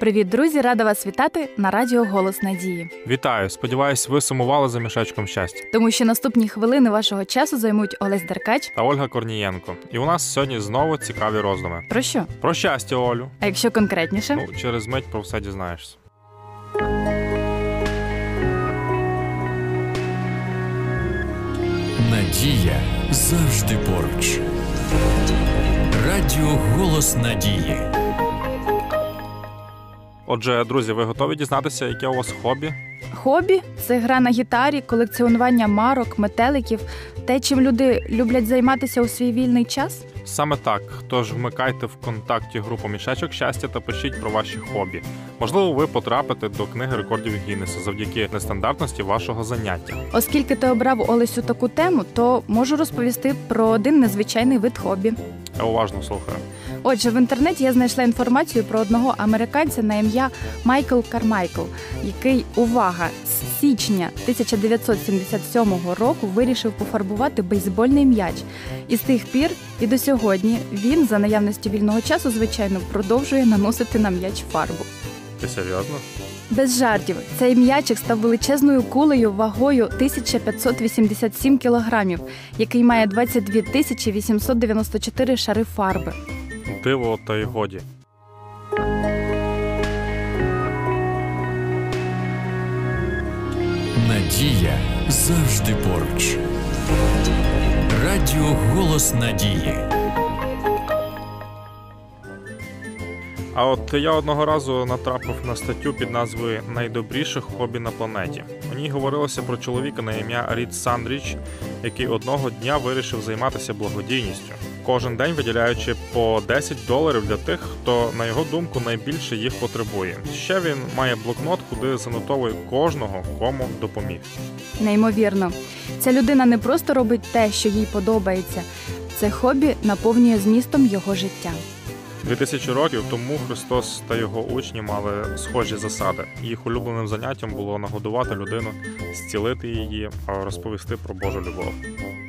Привіт, друзі! Рада вас вітати на радіо «Голос Надії». Вітаю! Сподіваюсь, ви сумували за мішечком щастя. Тому що наступні хвилини вашого часу займуть Олесь Деркач та Ольга Корнієнко. І у нас сьогодні знову цікаві роздуми. Про що? Про щастя, Олю. А якщо конкретніше? Ну, через мить про все дізнаєшся. Надія завжди поруч. Радіо «Голос Надії». Отже, друзі, ви готові дізнатися, яке у вас хобі? Хобі – це гра на гітарі, колекціонування марок, метеликів, те, чим люди люблять займатися у свій вільний час? Саме так. Тож вмикайте ВКонтакті групу «Мішечок щастя» та пишіть про ваші хобі. Можливо, ви потрапите до книги рекордів Гіннеса завдяки нестандартності вашого заняття. Оскільки ти обрав, Олесю, таку тему, то можу розповісти про один незвичайний вид хобі. Я уважно слухаю. Отже, в інтернеті я знайшла інформацію про одного американця на ім'я Майкл Кармайкл, який, увага, з січня 1977 року вирішив пофарбувати бейсбольний м'яч. І з тих пір і до сьогодні він, за наявності вільного часу, звичайно, продовжує наносити на м'яч фарбу. Ти серйозно? Без жартів. Цей м'ячик став величезною кулею вагою 1587 кілограмів, який має 22 894 шари фарби. Диво та й годі. Надія завжди поруч. Радіо «Голос Надії». А от я одного разу натрапив на статтю під назвою «Найдобріших хобі на планеті». У ній говорилося про чоловіка на ім'я Рід Сандріч, який одного дня вирішив займатися благодійністю, кожен день виділяючи по $10 для тих, хто, на його думку, найбільше їх потребує. Ще він має блокнот, куди занотовує кожного, кому допоміг. Неймовірно. Ця людина не просто робить те, що їй подобається. Це хобі наповнює змістом його життя. 2000 років тому Христос та його учні мали схожі засади. Їх улюбленим заняттям було нагодувати людину, зцілити її, розповісти про Божу любов.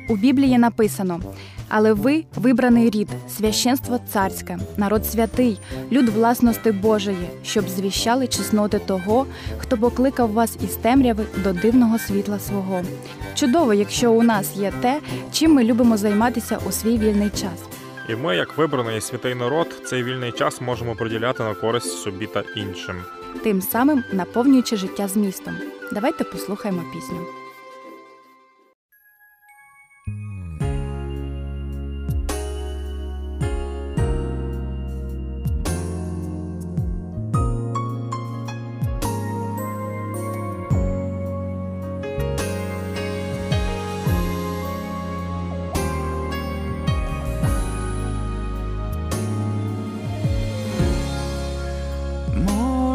У Біблії написано: «Але ви – вибраний рід, священство царське, народ святий, люд власності Божої, щоб звіщали чесноти того, хто покликав вас із темряви до дивного світла свого». Чудово, якщо у нас є те, чим ми любимо займатися у свій вільний час. І ми, як вибраний і святий народ, цей вільний час можемо приділяти на користь собі та іншим. Тим самим наповнюючи життя змістом. Давайте послухаємо пісню.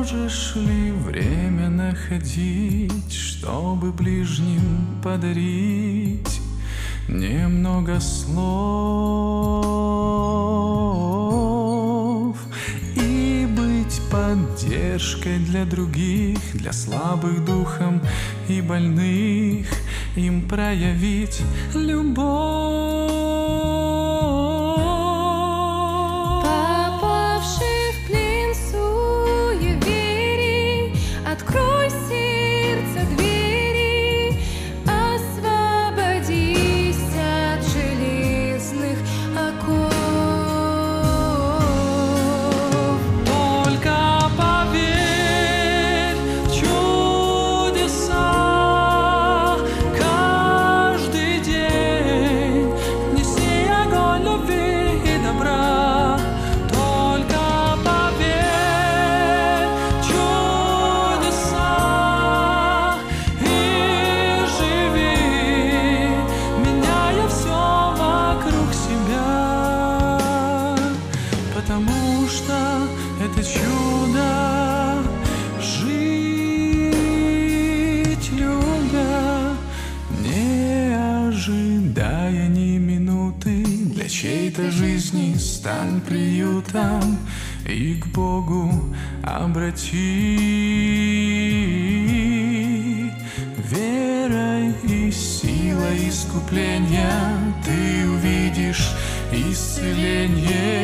Можешь ли время находить, чтобы ближним подарить немного слов и быть поддержкой для других, для слабых духом и больных, им проявить любовь? Открой сердце двери, освободись от железных оков. Только поверь в чудеса, каждый день неси огонь любви и добра. Чьей-то жизни стань приютом и к Богу обрати. Верой и силой искупления ты увидишь исцеление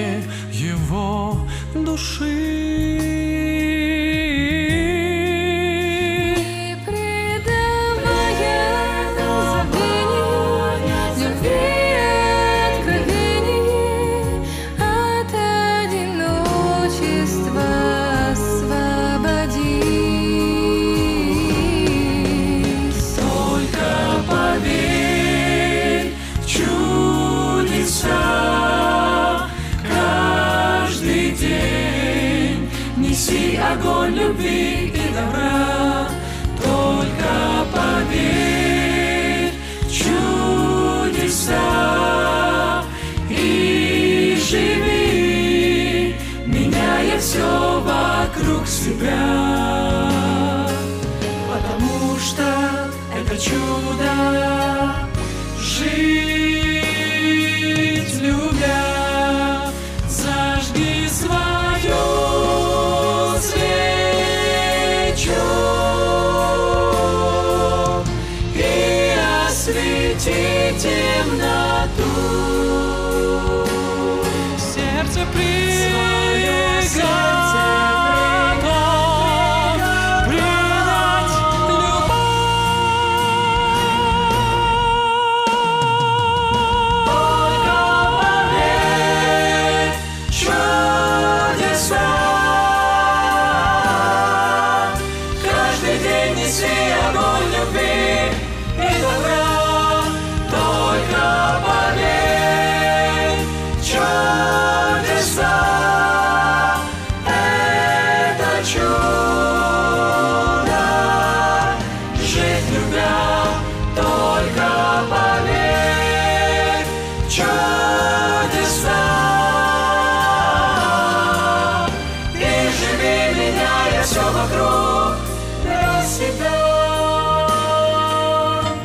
его души. огонь любви и добра. Только поверь в чудеса и живи, меняя все вокруг себя. Потому что это чудо жить любя. Темноту сердце приготов принять любовь. Только поверь в чудеса, каждый день неси огонь любви и добра.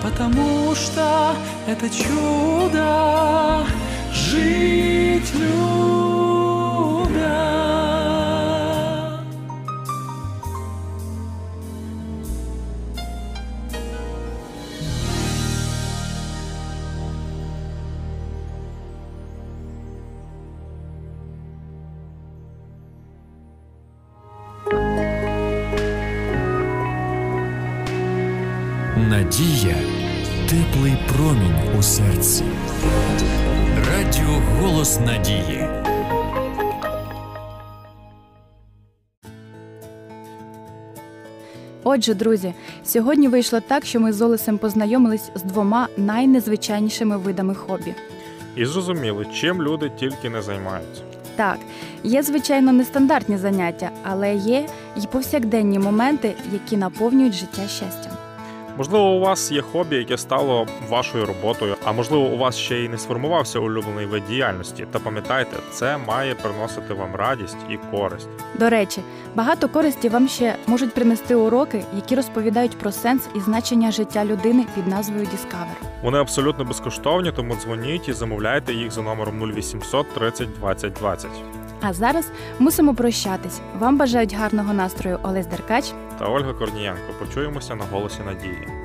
Потому что это чудо жить любя. Надія. Теплий промінь у серці. Радіо «Голос Надії». Отже, друзі, сьогодні вийшло так, що ми з Олесем познайомились з двома найнезвичайнішими видами хобі. І зрозуміли, чим люди тільки не займаються. Так, є, звичайно, нестандартні заняття, але є й повсякденні моменти, які наповнюють життя щастям. Можливо, у вас є хобі, яке стало вашою роботою, а можливо, у вас ще й не сформувався улюблений вид діяльності. Та пам'ятайте, це має приносити вам радість і користь. До речі, багато користі вам ще можуть принести уроки, які розповідають про сенс і значення життя людини під назвою «Діскавер». Вони абсолютно безкоштовні, тому дзвоніть і замовляйте їх за номером 0800 30 20 20. А зараз мусимо прощатись. Вам бажають гарного настрою Олесь Деркач та Ольга Корнієнко. Почуємося на «Голосі Надії».